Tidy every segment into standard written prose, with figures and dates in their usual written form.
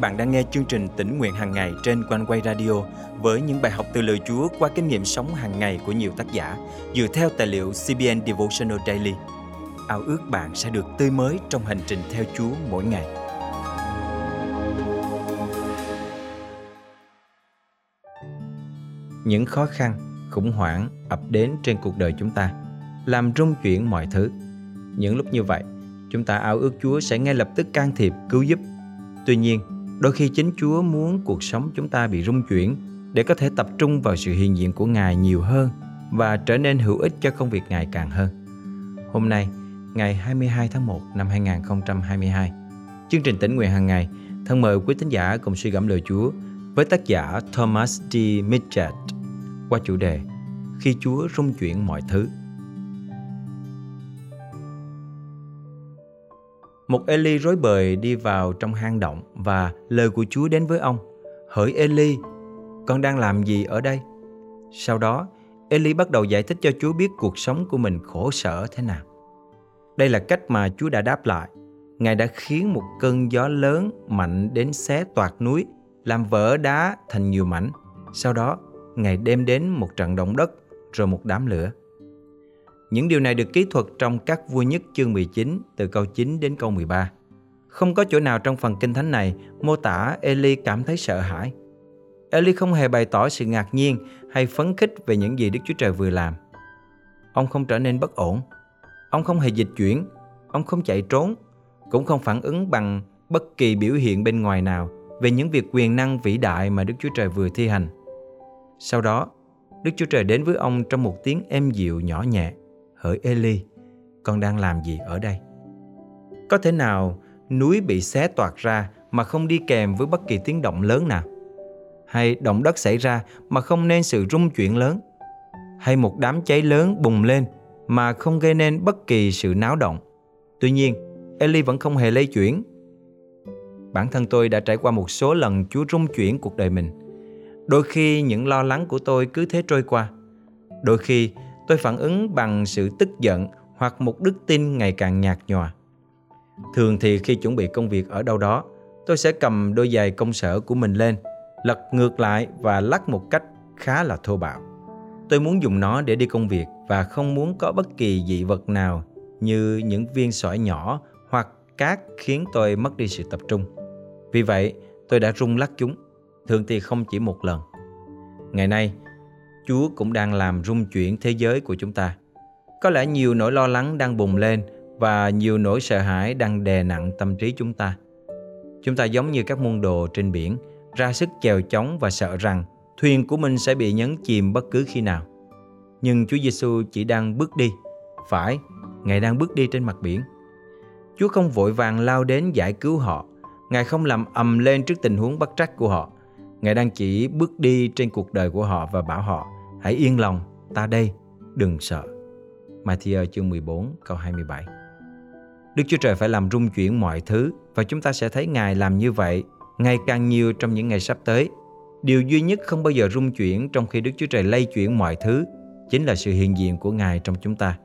bạn đang nghe chương trình Tĩnh Nguyện Hàng Ngày trên Quang Quay Radio với những bài học từ lời Chúa qua kinh nghiệm sống hàng ngày của nhiều tác giả dựa theo tài liệu CBN Devotional Daily. Ao ước bạn sẽ được tươi mới trong hành trình theo Chúa mỗi ngày. Những khó khăn, khủng hoảng ập đến trên cuộc đời chúng ta, làm rung chuyển mọi thứ. Những lúc như vậy, chúng ta ao ước Chúa sẽ ngay lập tức can thiệp, cứu giúp. Tuy nhiên, đôi khi chính Chúa muốn cuộc sống chúng ta bị rung chuyển để có thể tập trung vào sự hiện diện của Ngài nhiều hơn và trở nên hữu ích cho công việc Ngài càng hơn. Hôm nay, ngày 22 tháng 1 năm 2022, chương trình Tĩnh Nguyện Hàng Ngày thân mời quý thính giả cùng suy gẫm lời Chúa với tác giả Thomas D. Mitchett qua chủ đề Khi Chúa rung chuyển mọi thứ. Một Ê-li rối bời đi vào trong hang động và lời của Chúa đến với ông: "Hỡi Ê-li, con đang làm gì ở đây?" Sau đó, Ê-li bắt đầu giải thích cho Chúa biết cuộc sống của mình khổ sở thế nào. Đây là cách mà Chúa đã đáp lại. Ngài đã khiến một cơn gió lớn mạnh đến xé toạc núi, làm vỡ đá thành nhiều mảnh. Sau đó, Ngài đem đến một trận động đất, rồi một đám lửa. Những điều này được kỹ thuật trong Các Vua Nhất chương 19 từ câu 9 đến câu 13. Không có chỗ nào trong phần Kinh Thánh này mô tả Ê-li cảm thấy sợ hãi. Ê-li không hề bày tỏ sự ngạc nhiên hay phấn khích về những gì Đức Chúa Trời vừa làm. Ông không trở nên bất ổn. Ông không hề dịch chuyển. Ông không chạy trốn. Cũng không phản ứng bằng bất kỳ biểu hiện bên ngoài nào về những việc quyền năng vĩ đại mà Đức Chúa Trời vừa thi hành. Sau đó, Đức Chúa Trời đến với ông trong một tiếng êm dịu nhỏ nhẹ: "Hỡi Ê-li, con đang làm gì ở đây?" Có thể nào núi bị xé toạc ra mà không đi kèm với bất kỳ tiếng động lớn nào? Hay động đất xảy ra mà không nên sự rung chuyển lớn? Hay một đám cháy lớn bùng lên mà không gây nên bất kỳ sự náo động? Tuy nhiên, Ê-li vẫn không hề lay chuyển. Bản thân tôi đã trải qua một số lần Chúa rung chuyển cuộc đời mình. Đôi khi những lo lắng của tôi cứ thế trôi qua. Đôi khi tôi phản ứng bằng sự tức giận hoặc một đức tin ngày càng nhạt nhòa. Thường thì khi chuẩn bị công việc ở đâu đó, tôi sẽ cầm đôi giày công sở của mình lên, lật ngược lại và lắc một cách khá là thô bạo. Tôi muốn dùng nó để đi công việc và không muốn có bất kỳ dị vật nào như những viên sỏi nhỏ hoặc cát khiến tôi mất đi sự tập trung. Vì vậy, tôi đã rung lắc chúng, thường thì không chỉ một lần. Ngày nay, Chúa cũng đang làm rung chuyển thế giới của chúng ta. Có lẽ nhiều nỗi lo lắng đang bùng lên và nhiều nỗi sợ hãi đang đè nặng tâm trí chúng ta. Chúng ta giống như các môn đồ trên biển, ra sức chèo chống và sợ rằng thuyền của mình sẽ bị nhấn chìm bất cứ khi nào. Nhưng Chúa Giêsu chỉ đang bước đi. Phải, Ngài đang bước đi trên mặt biển. Chúa không vội vàng lao đến giải cứu họ. Ngài không làm ầm lên trước tình huống bất trắc của họ. Ngài đang chỉ bước đi trên cuộc đời của họ và bảo họ: "Hãy yên lòng, ta đây, đừng sợ." Ma-thi-ơ chương 14 câu 27. Đức Chúa Trời phải làm rung chuyển mọi thứ và chúng ta sẽ thấy Ngài làm như vậy ngày càng nhiều trong những ngày sắp tới. Điều duy nhất không bao giờ rung chuyển trong khi Đức Chúa Trời lay chuyển mọi thứ chính là sự hiện diện của Ngài trong chúng ta.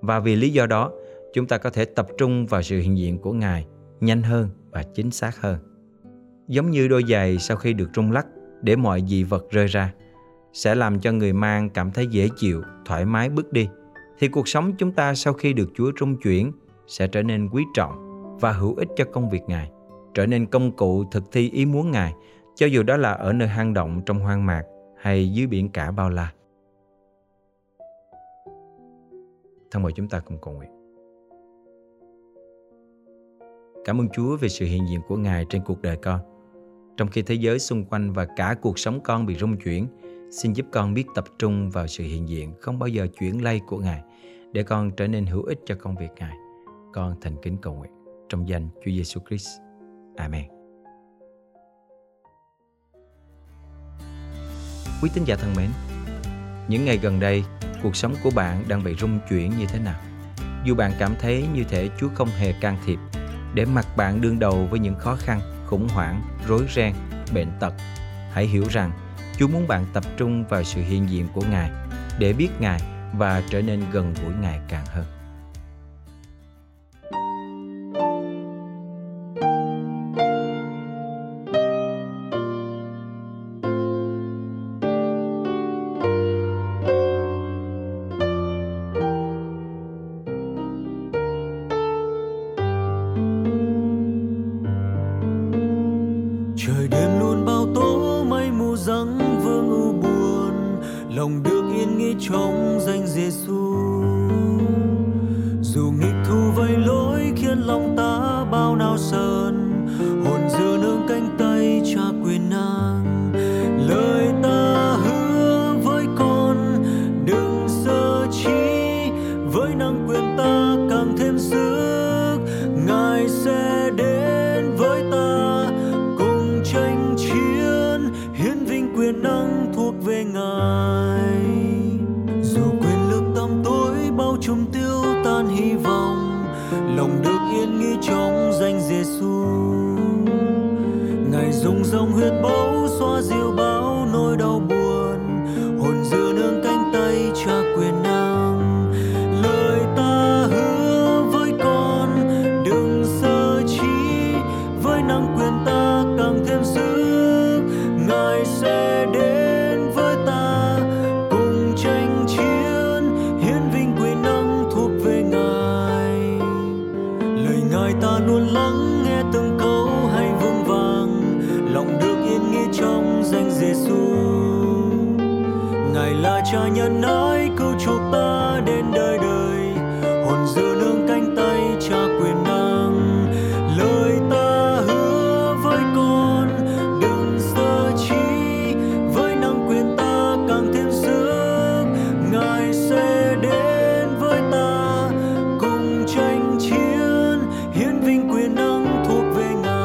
Và vì lý do đó, chúng ta có thể tập trung vào sự hiện diện của Ngài nhanh hơn và chính xác hơn. Giống như đôi giày sau khi được rung lắc để mọi dị vật rơi ra sẽ làm cho người mang cảm thấy dễ chịu, thoải mái bước đi, thì cuộc sống chúng ta sau khi được Chúa rung chuyển sẽ trở nên quý trọng và hữu ích cho công việc Ngài, trở nên công cụ thực thi ý muốn Ngài, cho dù đó là ở nơi hang động trong hoang mạc hay dưới biển cả bao la. Thân mời chúng ta cùng cầu nguyện. Cảm ơn Chúa về sự hiện diện của Ngài trên cuộc đời con. Trong khi thế giới xung quanh và cả cuộc sống con bị rung chuyển, xin giúp con biết tập trung vào sự hiện diện không bao giờ chuyển lay của Ngài để con trở nên hữu ích cho công việc Ngài. Con thành kính cầu nguyện trong danh Chúa Giêsu Christ. Amen. Quý tín giả thân mến, những ngày gần đây, cuộc sống của bạn đang bị rung chuyển như thế nào? Dù bạn cảm thấy như thể Chúa không hề can thiệp, để mặc bạn đương đầu với những khó khăn, khủng hoảng, rối ren, bệnh tật, hãy hiểu rằng Chúa muốn bạn tập trung vào sự hiện diện của Ngài để biết Ngài và trở nên gần gũi Ngài càng hơn. lòng được yên nghỉ trong danh Giêsu. Dù nghịch thù vây lỗi khiến lòng ta bao nao sờn, hồn dựa nương cánh tay Cha quyền năng. Lời ta hứa với con đừng sơ trí, với năng quyền ta càng thêm sức. Ngài sẽ đến với ta cùng tranh chiến, hiến vinh quyền năng thuộc về Ngài. Dù quyền lực tăm tối bao trùm tiêu tan hy vọng, lòng được yên nghỉ trong danh Giêsu. Ngài dùng dòng huyết báu xoa dịu bao nỗi đau buồn, hồn dựa nương cánh tay Cha quyền năng. Lời ta hứa với con đừng sơ trí, với năng quyền ta càng thêm sức. Ngài sẽ đến với ta cùng tranh chiến, hiến vinh quyền năng thuộc về Ngài. Lời Ngài ta luôn lắng nghe từng câu hay vững vàng, lòng được yên nghỉ trong danh Giêsu. Ngài là Cha nhân ái cứu chuộc ta đến đời đời, hồn dựa nương cánh tay Cha quyền năng. Lời ta hứa với con đừng sơ trí, với năng quyền ta càng thêm sức. Ngài sẽ đến với ta cùng tranh chiến, hiến vinh quyền năng thuộc về Ngài.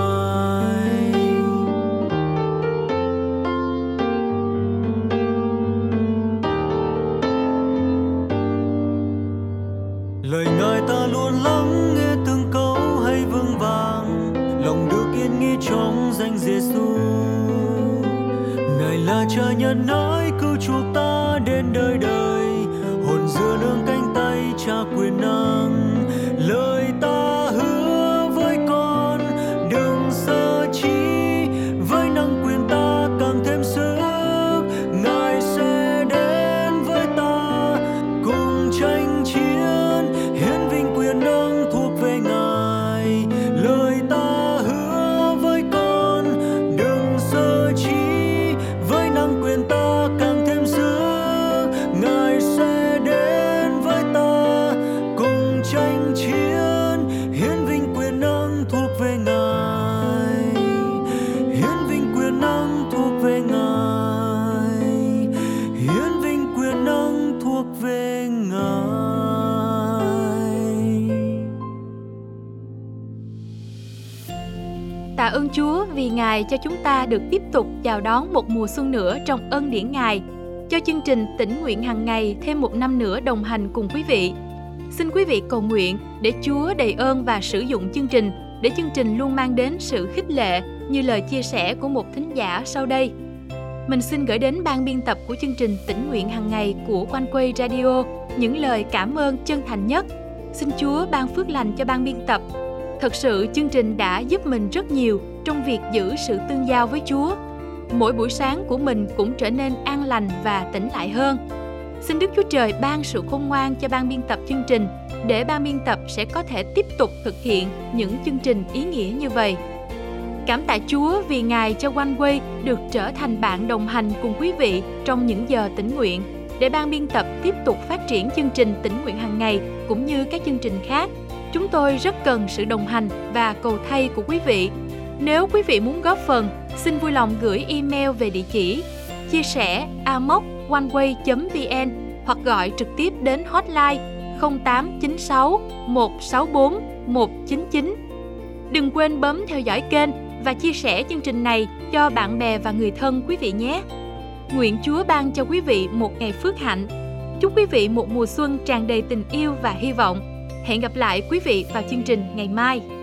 Lời Ngài ta luôn lắng nghe từng câu hay vững vàng, lòng được yên nghỉ trong danh Giêsu. Ngài là Cha nhân ái cứu chuộc ta đến đời đời, hồn dựa nương cánh tay Cha quyền năng. Lời ta hứa với con đừng sơ trí, với năng quyền ta càng thêm sức. Ngài sẽ đến với ta cùng tranh chiến, hiến vinh quyền năng thuộc về Ngài. Lời ta hứa với con đừng sơ trí, với năng quyền ta càng thêm sức. Ngài sẽ đến với ta cùng tranh chiến, hiến vinh quyền năng thuộc về Ngài. Hiến vinh quyền năng thuộc về Ngài, hiến vinh quyền năng thuộc về Ngài. Tạ ơn Chúa vì Ngài cho chúng ta được tiếp tục chào đón một mùa xuân nữa trong ân điển Ngài, cho chương trình Tĩnh Nguyện Hàng Ngày thêm một năm nữa đồng hành cùng quý vị. Xin quý vị cầu nguyện để Chúa đầy ơn và sử dụng chương trình, để chương trình luôn mang đến sự khích lệ như lời chia sẻ của một thính giả sau đây. Mình xin gửi đến ban biên tập của chương trình Tĩnh Nguyện Hàng Ngày của Quang Quay Radio những lời cảm ơn chân thành nhất. Xin Chúa ban phước lành cho ban biên tập. Thật sự chương trình đã giúp mình rất nhiều trong việc giữ sự tương giao với Chúa. Mỗi buổi sáng của mình cũng trở nên an lành và tỉnh lại hơn. Xin Đức Chúa Trời ban sự khôn ngoan cho ban biên tập chương trình, để ban biên tập sẽ có thể tiếp tục thực hiện những chương trình ý nghĩa như vậy. Cảm tạ Chúa vì Ngài cho One Way được trở thành bạn đồng hành cùng quý vị trong những giờ tĩnh nguyện, để ban biên tập tiếp tục phát triển chương trình Tĩnh Nguyện Hàng Ngày cũng như các chương trình khác. Chúng tôi rất cần sự đồng hành và cầu thay của quý vị. Nếu quý vị muốn góp phần, xin vui lòng gửi email về địa chỉ chia sẻ amoconeway.vn hoặc gọi trực tiếp đến hotline 0896 164 199. Đừng quên bấm theo dõi kênh và chia sẻ chương trình này cho bạn bè và người thân quý vị nhé. Nguyện Chúa ban cho quý vị một ngày phước hạnh. Chúc quý vị một mùa xuân tràn đầy tình yêu và hy vọng. Hẹn gặp lại quý vị vào chương trình ngày mai.